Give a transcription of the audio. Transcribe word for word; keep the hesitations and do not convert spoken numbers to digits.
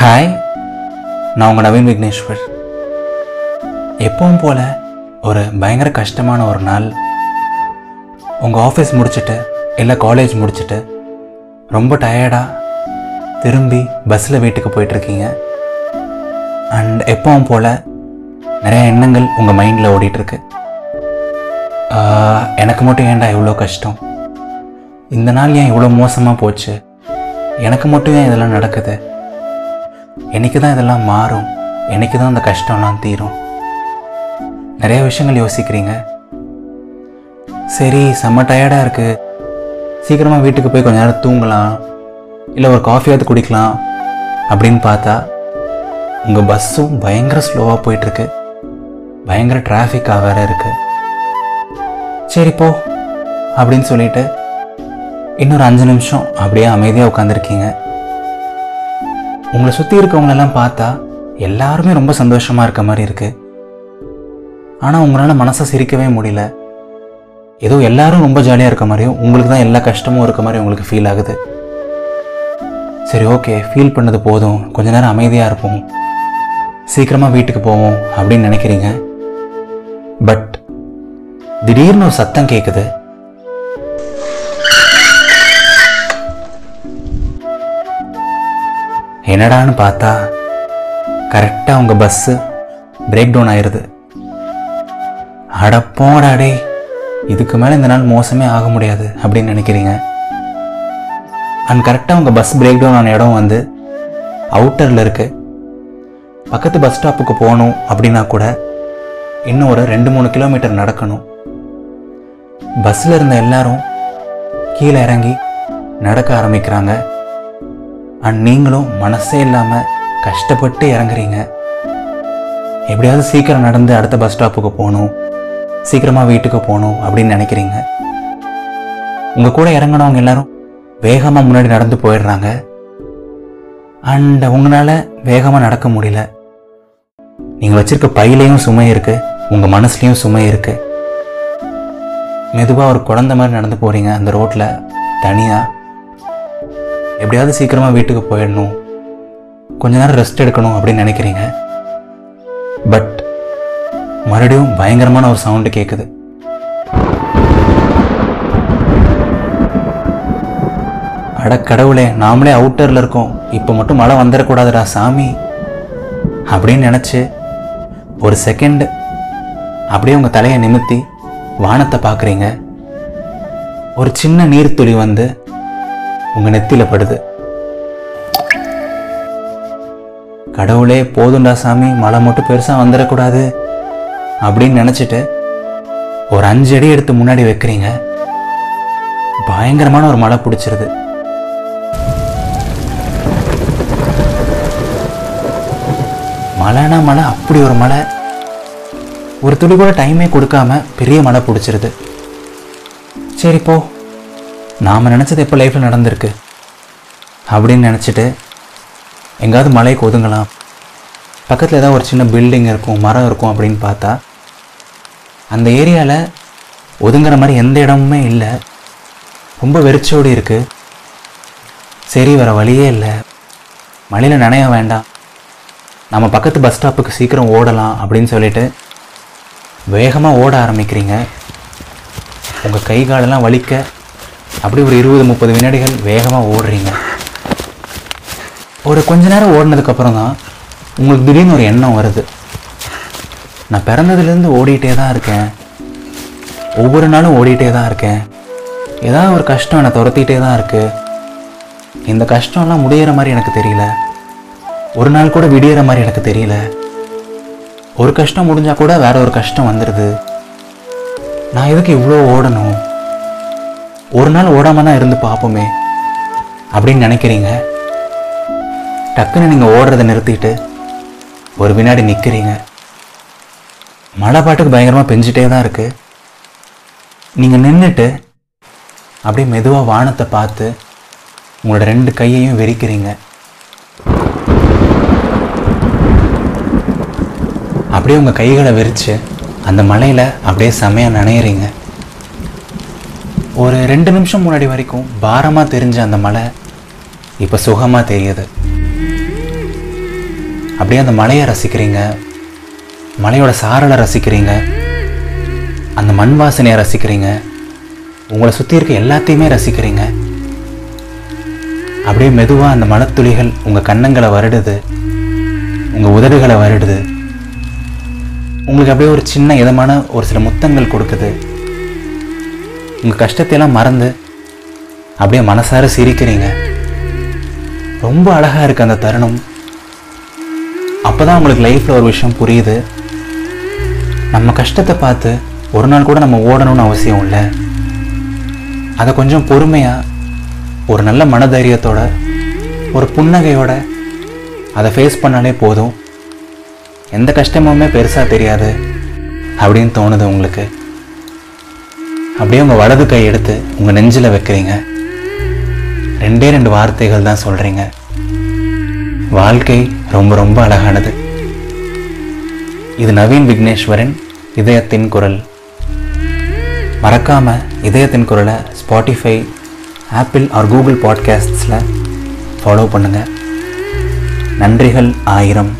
Hi, நான் உங்கள் நவீன் விக்னேஸ்வர். எப்பவும் போல் ஒரு பயங்கர கஷ்டமான ஒரு நாள். உங்கள் ஆஃபீஸ் முடிச்சுட்டு இல்லை காலேஜ் முடிச்சுட்டு ரொம்ப டயர்டாக திரும்பி பஸ்ஸில் வீட்டுக்கு போயிட்டுருக்கீங்க. அண்ட் எப்பவும் போல் நிறைய எண்ணங்கள் உங்கள் மைண்டில் ஓடிட்டுருக்கு. எனக்கு மட்டும் ஏன்டா இவ்வளோ கஷ்டம், இந்த நாள் ஏன் இவ்வளோ மோசமாக போச்சு, எனக்கு மட்டும் ஏன் இதெல்லாம் நடக்குது, எனக்கு தான் இதெல்லாம் மாறும், எனக்கு தான் இந்த கஷ்டம்லாம் தீரும். நிறைய விஷயங்கள் யோசிக்கிறீங்க. சரி, செம்ம டயர்டாக இருக்குது, சீக்கிரமாக வீட்டுக்கு போய் கொஞ்ச நேரம் தூங்கலாம், இல்லை ஒரு காஃபியாவது குடிக்கலாம் அப்படின்னு பார்த்தா உங்கள் பஸ்ஸும் பயங்கர ஸ்லோவாக போயிட்டுருக்கு. பயங்கர டிராஃபிக்காக வேறு இருக்குது. சரி போ அப்படின்னு சொல்லிட்டு இன்னொரு அஞ்சு நிமிஷம் அப்படியே அமைதியாக உட்காந்துருக்கீங்க. உங்களை சுற்றி இருக்கவங்களெல்லாம் பார்த்தா எல்லாருமே ரொம்ப சந்தோஷமாக இருக்க மாதிரி இருக்குது. ஆனால் உங்களால் மனசை சிரிக்கவே முடியல. ஏதோ எல்லாரும் ரொம்ப ஜாலியாக இருக்க மாதிரியும் உங்களுக்கு தான் எல்லா கஷ்டமும் இருக்க மாதிரி உங்களுக்கு ஃபீல் ஆகுது. சரி, ஓகே, ஃபீல் பண்ணது போதும், கொஞ்ச நேரம் அமைதியாக இருப்போம், சீக்கிரமாக வீட்டுக்கு போவோம் அப்படின்னு நினைக்கிறீங்க. பட் திடீர்னு ஒரு சத்தம் கேட்குது. என்னடான்னு பார்த்தா கரெக்டாக உங்கள் பஸ்ஸு பிரேக் டவுன் ஆயிடுது. அடப்போடாடே, இதுக்கு மேலே இந்த நாள் மோசமே ஆக முடியாது அப்படின்னு நினைக்கிறீங்க. அண்ட் கரெக்டாக உங்கள் பஸ் பிரேக் டவுன் ஆன இடம் வந்து அவுட்டரில் இருக்குது. பக்கத்து பஸ் ஸ்டாப்புக்கு போகணும் அப்படின்னா கூட இன்னும் ஒரு ரெண்டு மூணு கிலோமீட்டர் நடக்கணும். பஸ்ஸில் இருந்த எல்லாரும் கீழே இறங்கி நடக்க ஆரம்பிக்கிறாங்க. அண்ட் நீங்களும் மனசே இல்லாமல் கஷ்டப்பட்டு இறங்குறீங்க. எப்படியாவது சீக்கிரம் நடந்து அடுத்த பஸ் ஸ்டாப்புக்கு போகணும், சீக்கிரமாக வீட்டுக்கு போகணும் அப்படின்னு நினைக்கிறீங்க. உங்கள் கூட இறங்கினவங்க எல்லாரும் வேகமாக முன்னாடி நடந்து போயிடுறாங்க. அண்ட் உங்களால் வேகமாக நடக்க முடியல. நீங்கள் வச்சிருக்க பையிலையும் சுமை இருக்குது, உங்கள் மனசுலையும் சுமை இருக்குது. மெதுவாக ஒரு குழந்தை மாதிரி நடந்து போகிறீங்க அந்த ரோட்டில் தனியாக. எப்படியாவது சீக்கிரமாக வீட்டுக்கு போயிடணும், கொஞ்ச நேரம் ரெஸ்ட் எடுக்கணும் அப்படின்னு நினைக்கிறீங்க. பட் மறுபடியும் பயங்கரமான ஒரு சவுண்டு கேட்குது. அட கடவுளே, நாமளே அவுட்டரில் இருக்கோம், இப்போ மட்டும் மழை வந்துடக்கூடாதுடா சாமி அப்படின்னு நினச்சி ஒரு செகண்டு அப்படியே உங்கள் தலையை நிமித்தி வானத்தை பார்க்குறீங்க. ஒரு சின்ன நீர்த்துளி வந்து உங்கள் நெத்தியில் படுது. கடவுளே போதுண்டா சாமி, மழை மட்டும் பெருசாக வந்துடக்கூடாது அப்படின்னு நினச்சிட்டு ஒரு அஞ்சு அடி எடுத்து முன்னாடி வைக்கிறீங்க. பயங்கரமான ஒரு மழை பிடிச்சிருது. மழைனா மழை, அப்படி ஒரு மழை, ஒரு துளி கூட டைமே கொடுக்காம பெரிய மழை பிடிச்சிருது. சரி போ, நாம் நினச்சது எப்போ லைஃப்பில் நடந்திருக்கு அப்படின்னு நினச்சிட்டு எங்காவது மலைக்கு ஒதுங்கலாம், பக்கத்தில் ஏதாவது ஒரு சின்ன பில்டிங் இருக்கும், மரம் இருக்கும் அப்படின்னு பார்த்தா அந்த ஏரியாவில் ஒதுங்குற மாதிரி எந்த இடமுமே இல்லை. ரொம்ப வெறிச்சோடி இருக்குது. சரி, வர வழியே இல்லை, மலையில் நனைய வேண்டாம், நம்ம பக்கத்து பஸ் ஸ்டாப்புக்கு சீக்கிரம் ஓடலாம் அப்படின்னு சொல்லிட்டு வேகமாக ஓட ஆரம்பிக்கிறீங்க. உங்கள் கை காலெல்லாம் வலிக்க அப்படி ஒரு இருபது முப்பது வினாடிகள் வேகமாக ஓடுறீங்க. ஒரு கொஞ்ச நேரம் ஓடினதுக்கப்புறம் தான் உங்களுக்கு திடீர்னு ஒரு எண்ணம் வருது. நான் பிறந்ததுலேருந்து ஓடிட்டே தான் இருக்கேன், ஒவ்வொரு நாளும் ஓடிட்டே தான் இருக்கேன், ஏதாவது ஒரு கஷ்டம் என்னை துரத்திட்டே தான் இருக்குது, இந்த கஷ்டம்லாம் முடிகிற மாதிரி எனக்கு தெரியல, ஒரு நாள் கூட விடிகிற மாதிரி எனக்கு தெரியல, ஒரு கஷ்டம் முடிஞ்சால் கூட வேற ஒரு கஷ்டம் வந்துடுது, நான் எதுக்கு இவ்வளோ ஓடணும், ஒரு நாள் ஓடாமல் தான் இருந்து பார்ப்போமே அப்படின்னு நினைக்கிறீங்க. டக்குன்னு நீங்கள் ஓடுறதை நிறுத்திட்டு ஒரு வினாடி நிற்கிறீங்க. மழை பாட்டுக்கு பயங்கரமாக பெஞ்சிட்டே தான் இருக்குது. நீங்கள் நின்றுட்டு அப்படியே மெதுவாக வானத்தை பார்த்து உங்களோட ரெண்டு கையையும் விரிக்கிறீங்க. அப்படியே உங்கள் கைகளை விரித்து அந்த மலையில் அப்படியே செமையாக நனையிறீங்க. ஒரு ரெண்டு நிமிஷம் முன்னாடி வரைக்கும் பாரமாக தெரிஞ்ச அந்த மலை இப்போ சுகமாக தெரியுது. அப்படியே அந்த மலையை ரசிக்கிறீங்க, மலையோட சாரலை ரசிக்கிறீங்க, அந்த மண் வாசனையை ரசிக்கிறீங்க, உங்களை சுற்றி இருக்க எல்லாத்தையுமே ரசிக்கிறீங்க. அப்படியே மெதுவாக அந்த மனத்துளிகள் உங்கள் கன்னங்களை வருடுது, உங்கள் உதடுகளை வருடுது, உங்களுக்கு அப்படியே ஒரு சின்ன இதமான ஒரு சில முத்தங்கள் கொடுக்குது. உங்கள் கஷ்டத்தையெல்லாம் மறந்து அப்படியே மனசார சிரிக்கிறீங்க. ரொம்ப அழகாக இருக்குது அந்த தருணம். அப்போ தான் உங்களுக்கு லைஃப்பில் ஒரு விஷயம் புரியுது. நம்ம கஷ்டத்தை பார்த்து ஒரு நாள் கூட நம்ம ஓடணும்னு அவசியம் இல்லை. அதை கொஞ்சம் பொறுமையாக, ஒரு நல்ல மனதைரியத்தோட, ஒரு புன்னகையோட அதை ஃபேஸ் பண்ணாலே போதும். எந்த கஷ்டமுமே பெருசாக தெரியாது அப்படின்னு தோணுது உங்களுக்கு. அப்படியே உங்கள் வலது கை எடுத்து உங்கள் நெஞ்சில் வைக்கிறீங்க. ரெண்டே ரெண்டு வார்த்தைகள் தான் சொல்கிறீங்க. வாழ்க்கை ரொம்ப ரொம்ப அழகானது. இது நவீன் விக்னேஸ்வரன், இதயத்தின் குரல். மறக்காமல் இதயத்தின் குரலை ஸ்பாட்டிஃபை, ஆப்பிள் ஆர் கூகுள் பாட்காஸ்ட்ஸில் ஃபாலோ பண்ணுங்கள். நன்றிகள் ஆயிரம்.